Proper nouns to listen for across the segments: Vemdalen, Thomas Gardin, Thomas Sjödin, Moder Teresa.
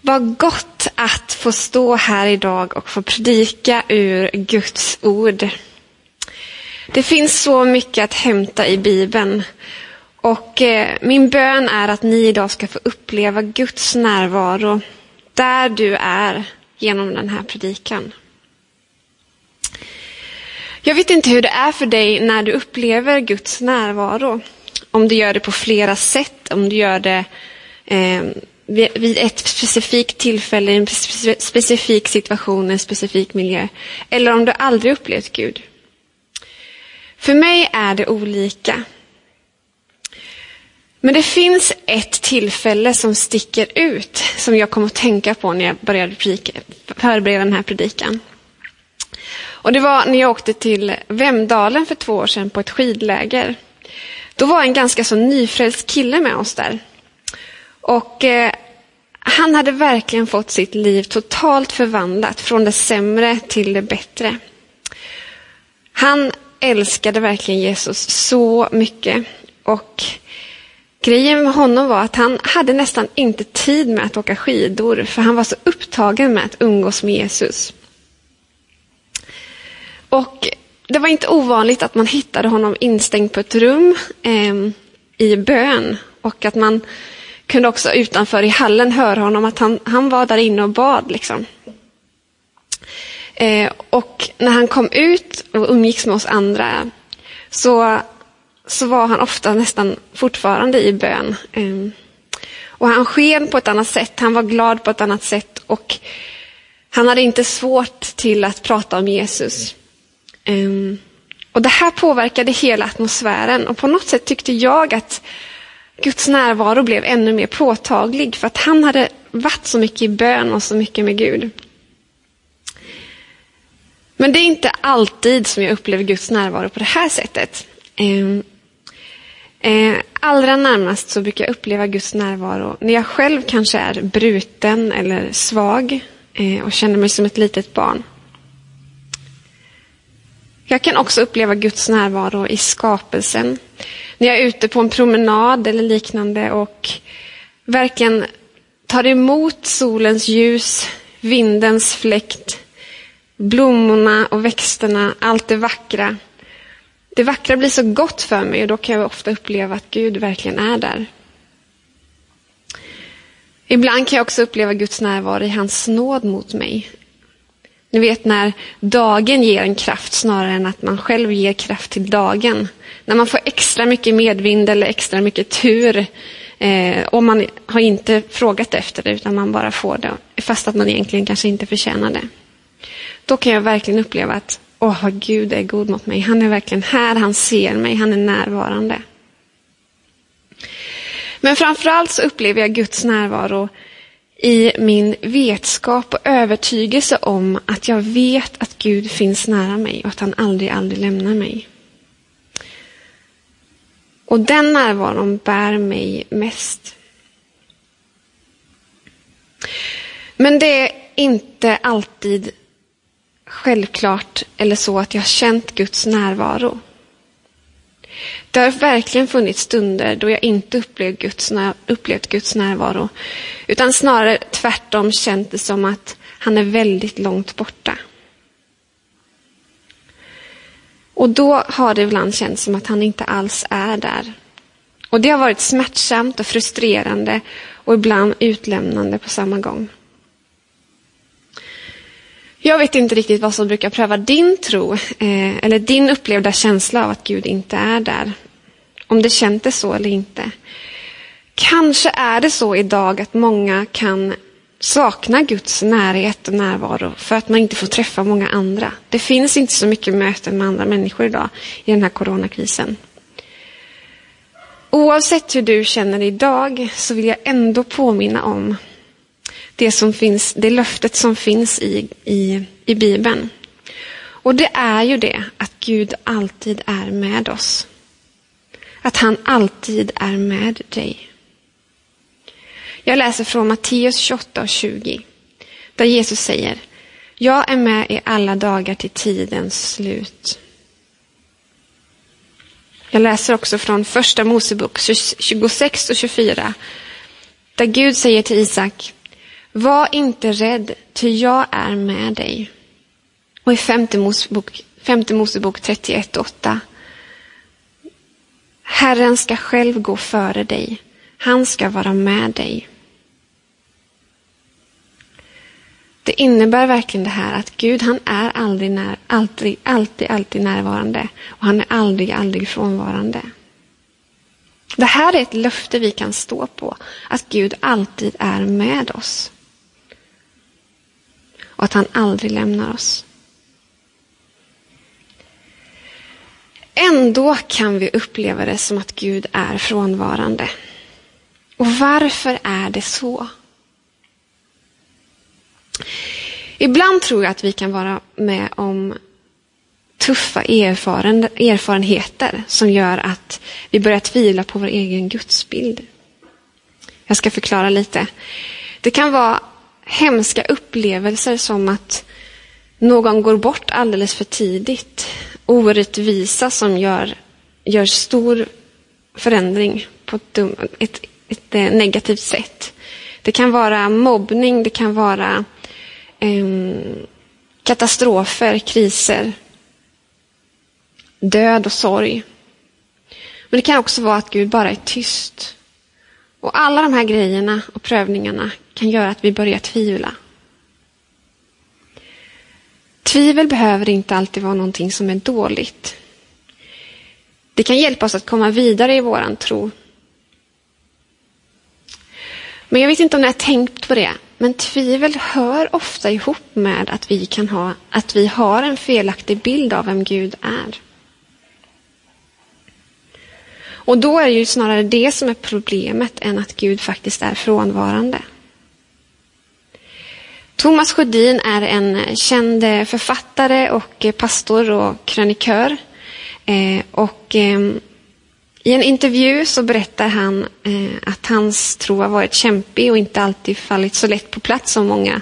Vad gott att få stå här idag och få predika ur Guds ord. Det finns så mycket att hämta i Bibeln. Och min bön är att ni idag ska få uppleva Guds närvaro där du är genom den här predikan. Jag vet inte hur det är för dig när du upplever Guds närvaro. Om du gör det på flera sätt, om du gör det vid ett specifikt tillfälle, en specifik situation, en specifik miljö. Eller om du aldrig upplevt Gud. För mig är det olika. Men det finns ett tillfälle som sticker ut, som jag kom att tänka på när jag började förbereda den här predikan. Och det var när jag åkte till Vemdalen för 2 år sedan på ett skidläger. Då var en ganska så nyfrälst kille med oss där. Och han hade verkligen fått sitt liv totalt förvandlat från det sämre till det bättre. Han älskade verkligen Jesus så mycket. Och grejen med honom var att han hade nästan inte tid med att åka skidor. För han var så upptagen med att umgås med Jesus. Och det var inte ovanligt att man hittade honom instängd på ett rum i bön. Och att man kunde också utanför i hallen höra honom att han var där inne och bad. Liksom. Och när han kom ut och umgicks med oss andra så var han ofta nästan fortfarande i bön. Och han sken på ett annat sätt, han var glad på ett annat sätt och han hade inte svårt till att prata om Jesus. Och det här påverkade hela atmosfären och på något sätt tyckte jag att Guds närvaro blev ännu mer påtaglig för att han hade varit så mycket i bön och så mycket med Gud. Men det är inte alltid som jag upplever Guds närvaro på det här sättet. Allra närmast så brukar jag uppleva Guds närvaro när jag själv kanske är bruten eller svag och känner mig som ett litet barn. Jag kan också uppleva Guds närvaro i skapelsen. När jag är ute på en promenad eller liknande och verkligen tar emot solens ljus, vindens fläkt, blommorna och växterna, allt det vackra. Det vackra blir så gott för mig och då kan jag ofta uppleva att Gud verkligen är där. Ibland kan jag också uppleva Guds närvaro i hans nåd mot mig. Ni vet när dagen ger en kraft snarare än att man själv ger kraft till dagen. När man får extra mycket medvind eller extra mycket tur. Och man har inte frågat efter det utan man bara får det. Fast att man egentligen kanske inte förtjänar det. Då kan jag verkligen uppleva att vad Gud är god mot mig. Han är verkligen här, han ser mig, han är närvarande. Men framförallt så upplever jag Guds närvaro i min vetskap och övertygelse om att jag vet att Gud finns nära mig och att han aldrig lämnar mig. Och den närvaron bär mig mest. Men det är inte alltid självklart eller så att jag har känt Guds närvaro. Det har verkligen funnits stunder då jag inte upplevt Guds närvaro utan snarare tvärtom känt det som att han är väldigt långt borta. Och då har det ibland känts som att han inte alls är där. Och det har varit smärtsamt och frustrerande och ibland utlämnande på samma gång. Jag vet inte riktigt vad som brukar pröva din tro eller din upplevda känsla av att Gud inte är där. Om det kändes så eller inte. Kanske är det så idag att många kan sakna Guds närhet och närvaro för att man inte får träffa många andra. Det finns inte så mycket möten med andra människor idag i den här coronakrisen. Oavsett hur du känner idag så vill jag ändå påminna om det löftet som finns i Bibeln. Och det är ju det att Gud alltid är med oss. Att han alltid är med dig. Jag läser från Matteus 28:20. Där Jesus säger: jag är med i alla dagar till tidens slut. Jag läser också från första Mosebok 26 och 24. Där Gud säger till Isak: Var inte rädd, ty jag är med dig. Och i femte Mosebok 31:8. Herren ska själv gå före dig. Han ska vara med dig. Det innebär verkligen det här att Gud, han är alltid närvarande. Och han är aldrig frånvarande. Det här är ett löfte vi kan stå på. Att Gud alltid är med oss. Och att han aldrig lämnar oss. Ändå kan vi uppleva det som att Gud är frånvarande. Och varför är det så? Ibland tror jag att vi kan vara med om tuffa erfarenheter som gör att vi börjar tvivla på vår egen gudsbild. Jag ska förklara lite. Det kan vara hemska upplevelser som att någon går bort alldeles för tidigt. Orättvisa som gör stor förändring på ett negativt sätt. Det kan vara mobbning, det kan vara katastrofer, kriser, död och sorg. Men det kan också vara att Gud bara är tyst. Och alla de här grejerna och prövningarna kan göra att vi börjar tvivla. Tvivel behöver inte alltid vara någonting som är dåligt. Det kan hjälpa oss att komma vidare i våran tro. Men jag vet inte om ni har tänkt på det. Men tvivel hör ofta ihop med att vi har en felaktig bild av vem Gud är. Och då är det ju snarare det som är problemet än att Gud faktiskt är frånvarande. Thomas Sjödin är en känd författare och pastor och krönikör. Och i en intervju så berättar han att hans tro har varit kämpig och inte alltid fallit så lätt på plats som många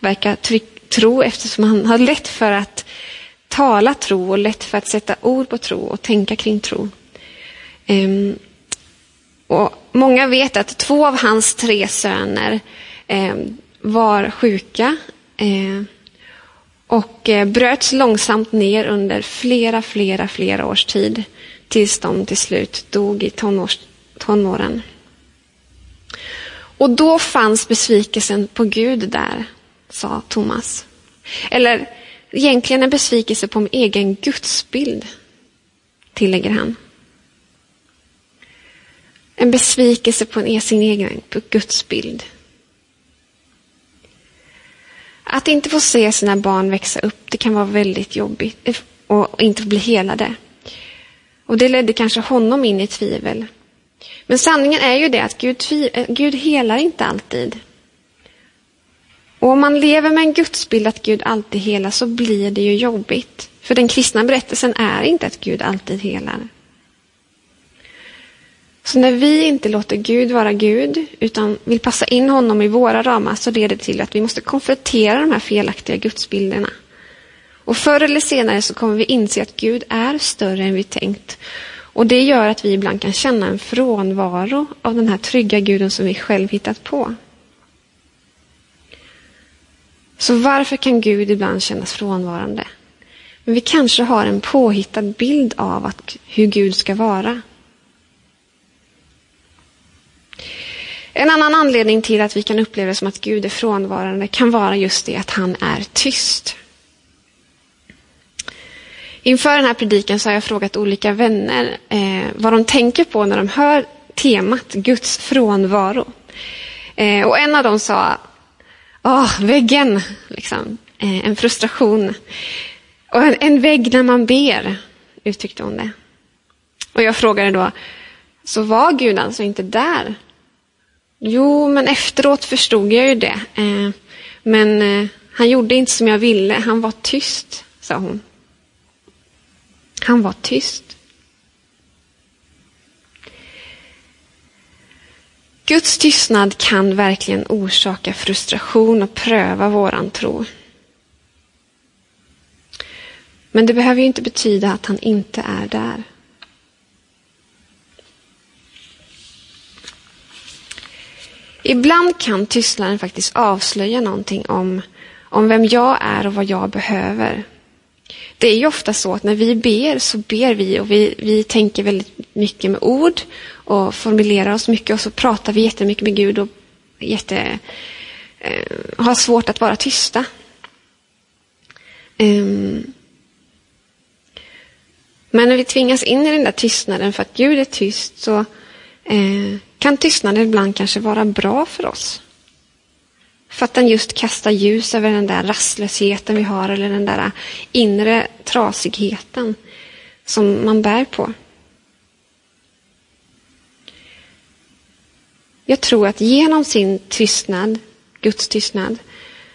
verkar tro, eftersom han har lätt för att tala tro och lätt för att sätta ord på tro och tänka kring tro. Och många vet att 2 av hans 3 söner var sjuka och bröts långsamt ner under flera års tid tills de till slut dog i tonåren. Och då fanns besvikelsen på Gud där, sa Thomas. Eller egentligen en besvikelse på min egen gudsbild, tillägger han. En besvikelse på sin egen gudsbild. Att inte få se sina barn växa upp, det kan vara väldigt jobbigt och inte bli helade. Och det ledde kanske honom in i tvivel. Men sanningen är ju det att Gud helar inte alltid. Och om man lever med en gudsbild att Gud alltid helar, så blir det ju jobbigt. För den kristna berättelsen är inte att Gud alltid helar. Så när vi inte låter Gud vara Gud utan vill passa in honom i våra ramar, så leder det till att vi måste konfrontera de här felaktiga gudsbilderna. Och förr eller senare så kommer vi inse att Gud är större än vi tänkt. Och det gör att vi ibland kan känna en frånvaro av den här trygga guden som vi själv hittat på. Så varför kan Gud ibland kännas frånvarande? Men vi kanske har en påhittad bild av hur Gud ska vara. En annan anledning till att vi kan uppleva det som att Gud är frånvarande kan vara just det att han är tyst. Inför den här prediken så har jag frågat olika vänner vad de tänker på när de hör temat Guds frånvaro. Och en av dem sa, väggen, liksom. En frustration. Och en vägg när man ber, uttryckte hon det. Och jag frågade då, så var Gud alltså inte där? Jo, men efteråt förstod jag ju det. Men han gjorde inte som jag ville. Han var tyst, sa hon. Han var tyst. Guds tystnad kan verkligen orsaka frustration och pröva våran tro. Men det behöver ju inte betyda att han inte är där. Ibland kan tystnaden faktiskt avslöja någonting om vem jag är och vad jag behöver. Det är ju ofta så att när vi ber så ber vi och vi tänker väldigt mycket med ord och formulerar oss mycket och så pratar vi jättemycket med Gud och har svårt att vara tysta. Men när vi tvingas in i den där tystnaden för att Gud är tyst så kan tystnaden ibland kanske vara bra för oss. För att den just kastar ljus över den där rastlösheten vi har eller den där inre trasigheten som man bär på. Jag tror att genom sin tystnad, Guds tystnad,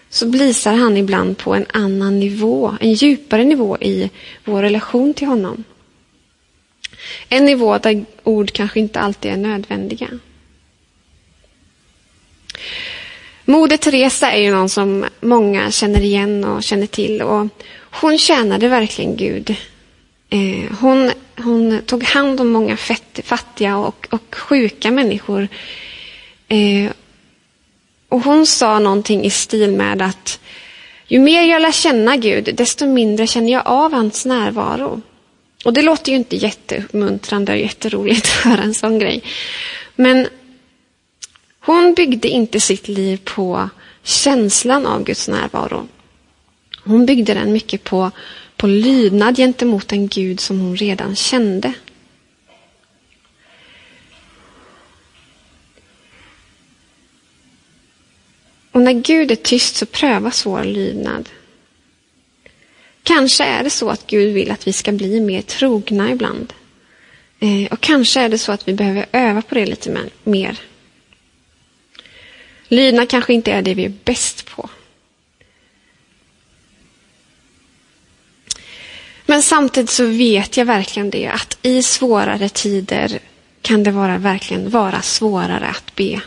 så blisar han ibland på en annan nivå, en djupare nivå i vår relation till honom. En nivå där ord kanske inte alltid är nödvändiga. Moder Teresa är ju någon som många känner igen och känner till. Och hon tjänade verkligen Gud. Hon tog hand om många fattiga och sjuka människor. Och hon sa någonting i stil med att ju mer jag lär känna Gud, desto mindre känner jag av hans närvaro. Och det låter ju inte jätteuppmuntrande och jätteroligt att höra en sån grej. Men hon byggde inte sitt liv på känslan av Guds närvaro. Hon byggde den mycket på lydnad gentemot en Gud som hon redan kände. Och när Gud är tyst så prövas vår lydnad. Kanske är det så att Gud vill att vi ska bli mer trogna ibland. Och kanske är det så att vi behöver öva på det lite mer. Lydnad kanske inte är det vi är bäst på. Men samtidigt så vet jag verkligen det att i svårare tider kan det verkligen vara svårare att be.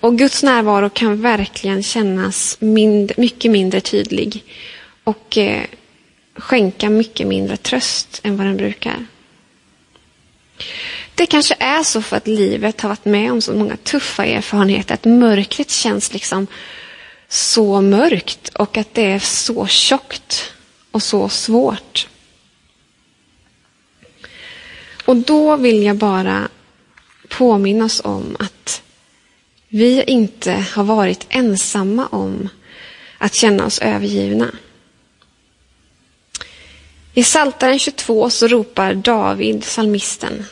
Och Guds närvaro kan verkligen kännas mycket mindre tydlig och skänka mycket mindre tröst än vad den brukar. Det kanske är så för att livet har varit med om så många tuffa erfarenheter att mörkret känns liksom så mörkt och att det är så tjockt och så svårt. Och då vill jag bara påminna oss om att vi inte har varit ensamma om att känna oss övergivna. I Psaltaren 22 så ropar David, psalmisten,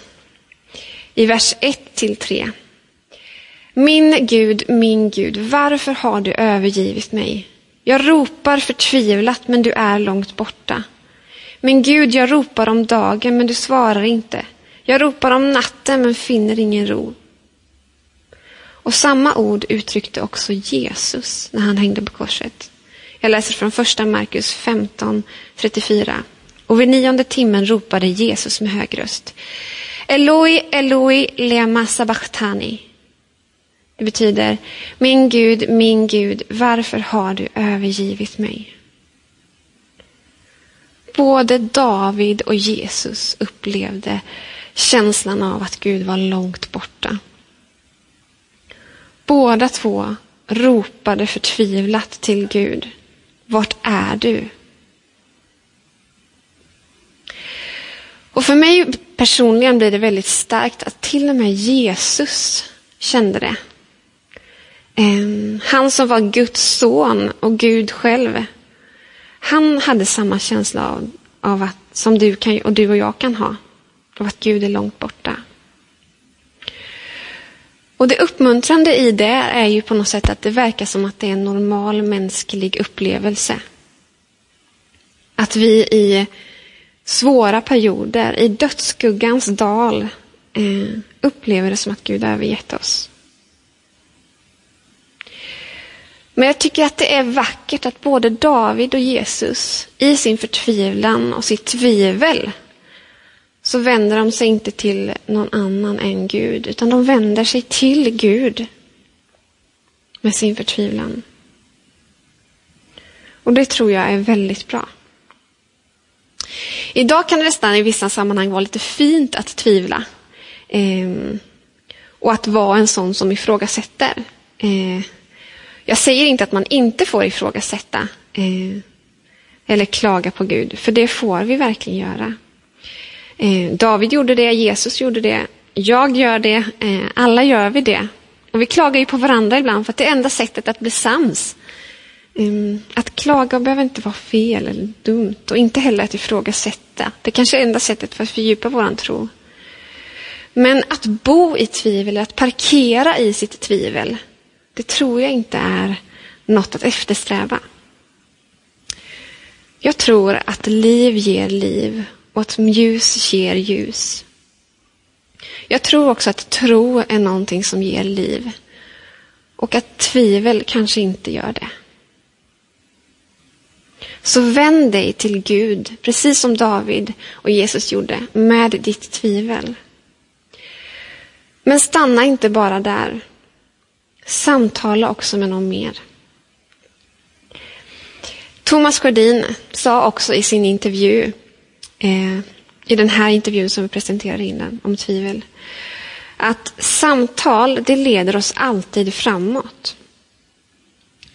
i vers 1-3. Min Gud, varför har du övergivit mig? Jag ropar förtvivlat, men du är långt borta. Min Gud, jag ropar om dagen, men du svarar inte. Jag ropar om natten, men finner ingen ro. Och samma ord uttryckte också Jesus när han hängde på korset. Jag läser från första Markus 15:34. Och vid 9:e timmen ropade Jesus med hög röst: Eloi, Eloi, lema sabachthani. Det betyder: min Gud, varför har du övergivit mig? Både David och Jesus upplevde känslan av att Gud var långt borta. Båda två ropade förtvivlat till Gud: Vart är du? Och för mig personligen blir det väldigt starkt att till och med Jesus kände det. Han som var Guds son och Gud själv. Han hade samma känsla av att, som du och jag kan ha, av att Gud är långt borta. Och det uppmuntrande i det är ju på något sätt att det verkar som att det är en normal mänsklig upplevelse. Att vi i svåra perioder, i dödsskuggans dal, upplever det som att Gud har övergett oss. Men jag tycker att det är vackert att både David och Jesus i sin förtvivlan och sitt tvivel så vänder de sig inte till någon annan än Gud, utan de vänder sig till Gud med sin förtvivlan. Och det tror jag är väldigt bra. Idag kan det nästan i vissa sammanhang vara lite fint att tvivla. Och att vara en sån som ifrågasätter. Jag säger inte att man inte får ifrågasätta eller klaga på Gud. För det får vi verkligen göra. David gjorde det, Jesus gjorde det, jag gör det, alla gör vi det. Och vi klagar ju på varandra ibland för att det är enda sättet att bli sams. Att klaga behöver inte vara fel eller dumt och inte heller att ifrågasätta. Det kanske är enda sättet för att fördjupa våran tro. Men att bo i tvivel, att parkera i sitt tvivel, det tror jag inte är något att eftersträva. Jag tror att liv ger liv och att ljus ger ljus. Jag tror också att tro är någonting som ger liv och att tvivel kanske inte gör det. Så vänd dig till Gud, precis som David och Jesus gjorde, med ditt tvivel. Men stanna inte bara där. Samtala också med någon mer. Thomas Gardin sa också i sin intervju, i den här intervjun som vi presenterade innan om tvivel, att samtal, det leder oss alltid framåt.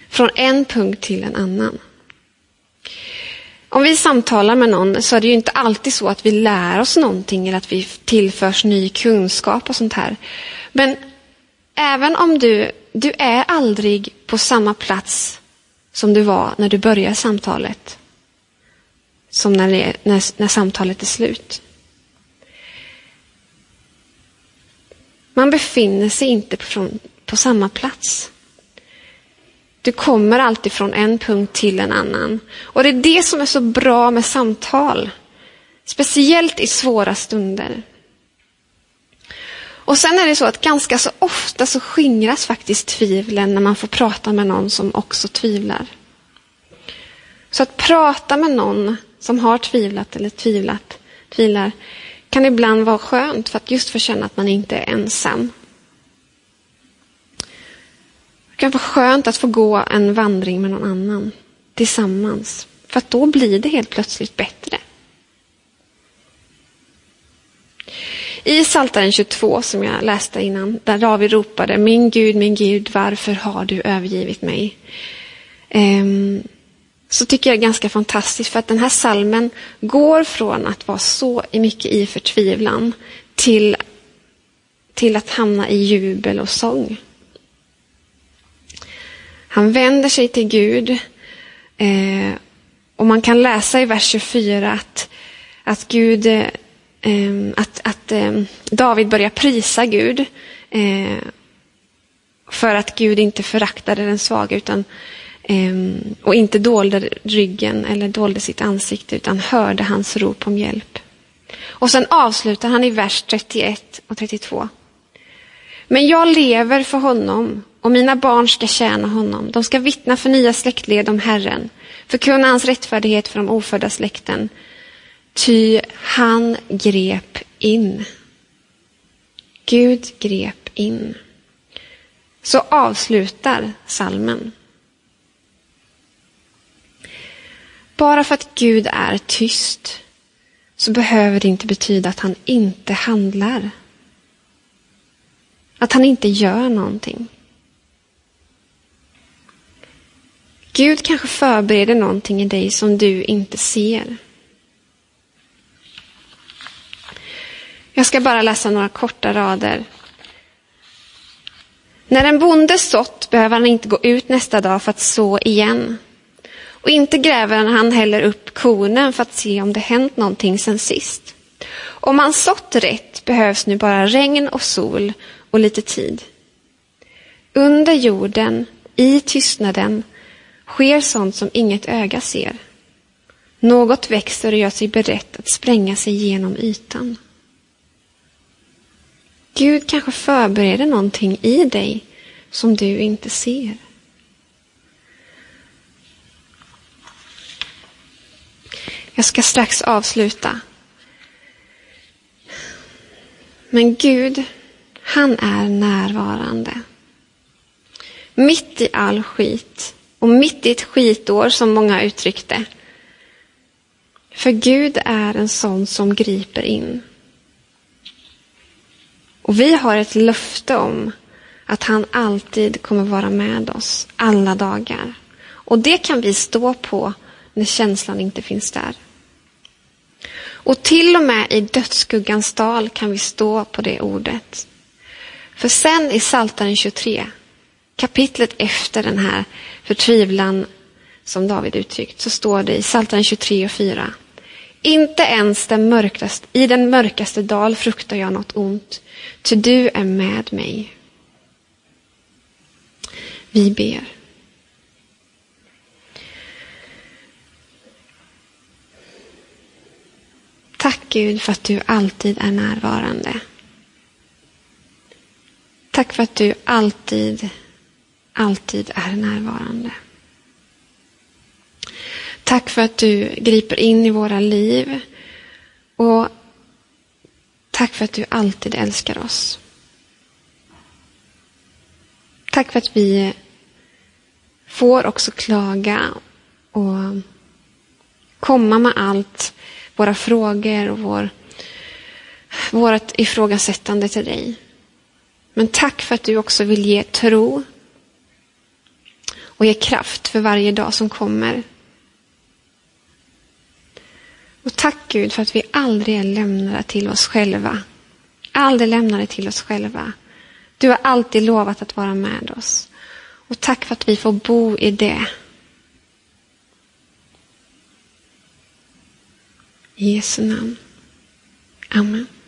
Från en punkt till en annan. Om vi samtalar med någon så är det ju inte alltid så att vi lär oss någonting eller att vi tillförs ny kunskap och sånt här. Men även om du är aldrig på samma plats som du var när du börjar samtalet. Som när samtalet är slut. Man befinner sig inte på samma plats. Du kommer alltid från en punkt till en annan. Och det är det som är så bra med samtal. Speciellt i svåra stunder. Och sen är det så att ganska så ofta så skingras faktiskt tvivlen när man får prata med någon som också tvivlar. Så att prata med någon som har tvivlat eller tvivlar kan ibland vara skönt för att just få känna att man inte är ensam. Det kan vara skönt att få gå en vandring med någon annan tillsammans. För att då blir det helt plötsligt bättre. I Psaltaren 22 som jag läste innan, där David ropade: min Gud, varför har du övergivit mig? Så tycker jag är ganska fantastiskt, för att den här psalmen går från att vara så mycket i förtvivlan till att hamna i jubel och sång. Han vänder sig till Gud, och man kan läsa i vers 24 att Gud, David börjar prisa Gud för att Gud inte föraktade den svaga utan och inte dolde ryggen eller dolde sitt ansikte utan hörde hans rop om hjälp. Och sen avslutar han i vers 31 och 32. Men jag lever för honom och mina barn ska tjäna honom. De ska vittna för nya släktled om Herren, förkunna hans rättfärdighet för de ofödda släkten. Ty han grep in. Gud grep in. Så avslutar psalmen. Bara för att Gud är tyst så behöver det inte betyda att han inte handlar. Att han inte gör någonting. Gud kanske förbereder någonting i dig som du inte ser. Jag ska bara läsa några korta rader. När en bonde sått behöver han inte gå ut nästa dag för att så igen. Och inte gräver han heller upp kornen för att se om det hänt någonting sen sist. Om han sått rätt behövs nu bara regn och sol och lite tid. Under jorden, i tystnaden, sker sånt som inget öga ser. Något växer och gör sig berett att spränga sig genom ytan. Gud kanske förbereder någonting i dig som du inte ser. Jag ska strax avsluta. Men Gud, han är närvarande. Mitt i all skit och mitt i ett skitår som många uttryckte. För Gud är en sån som griper in. Och vi har ett löfte om att han alltid kommer vara med oss alla dagar. Och det kan vi stå på när känslan inte finns där. Och till och med i dödsskuggans dal kan vi stå på det ordet. För sen i Psaltaren 23, kapitlet efter den här förtvivlan som David uttryckt, så står det i Psaltaren 23:4. Inte ens i den mörkaste dal fruktar jag något ont, ty du är med mig. Vi ber. Tack Gud för att du alltid är närvarande. Tack för att du alltid är närvarande. Tack för att du griper in i våra liv. Och tack för att du alltid älskar oss. Tack för att vi får också klaga och komma med allt. Våra frågor och vårt ifrågasättande till dig. Men tack för att du också vill ge tro och ge kraft för varje dag som kommer. Och tack Gud för att vi aldrig lämnar till oss själva. Aldrig lämnar till oss själva. Du har alltid lovat att vara med oss. Och tack för att vi får bo i det. I Jesu namn. Amen.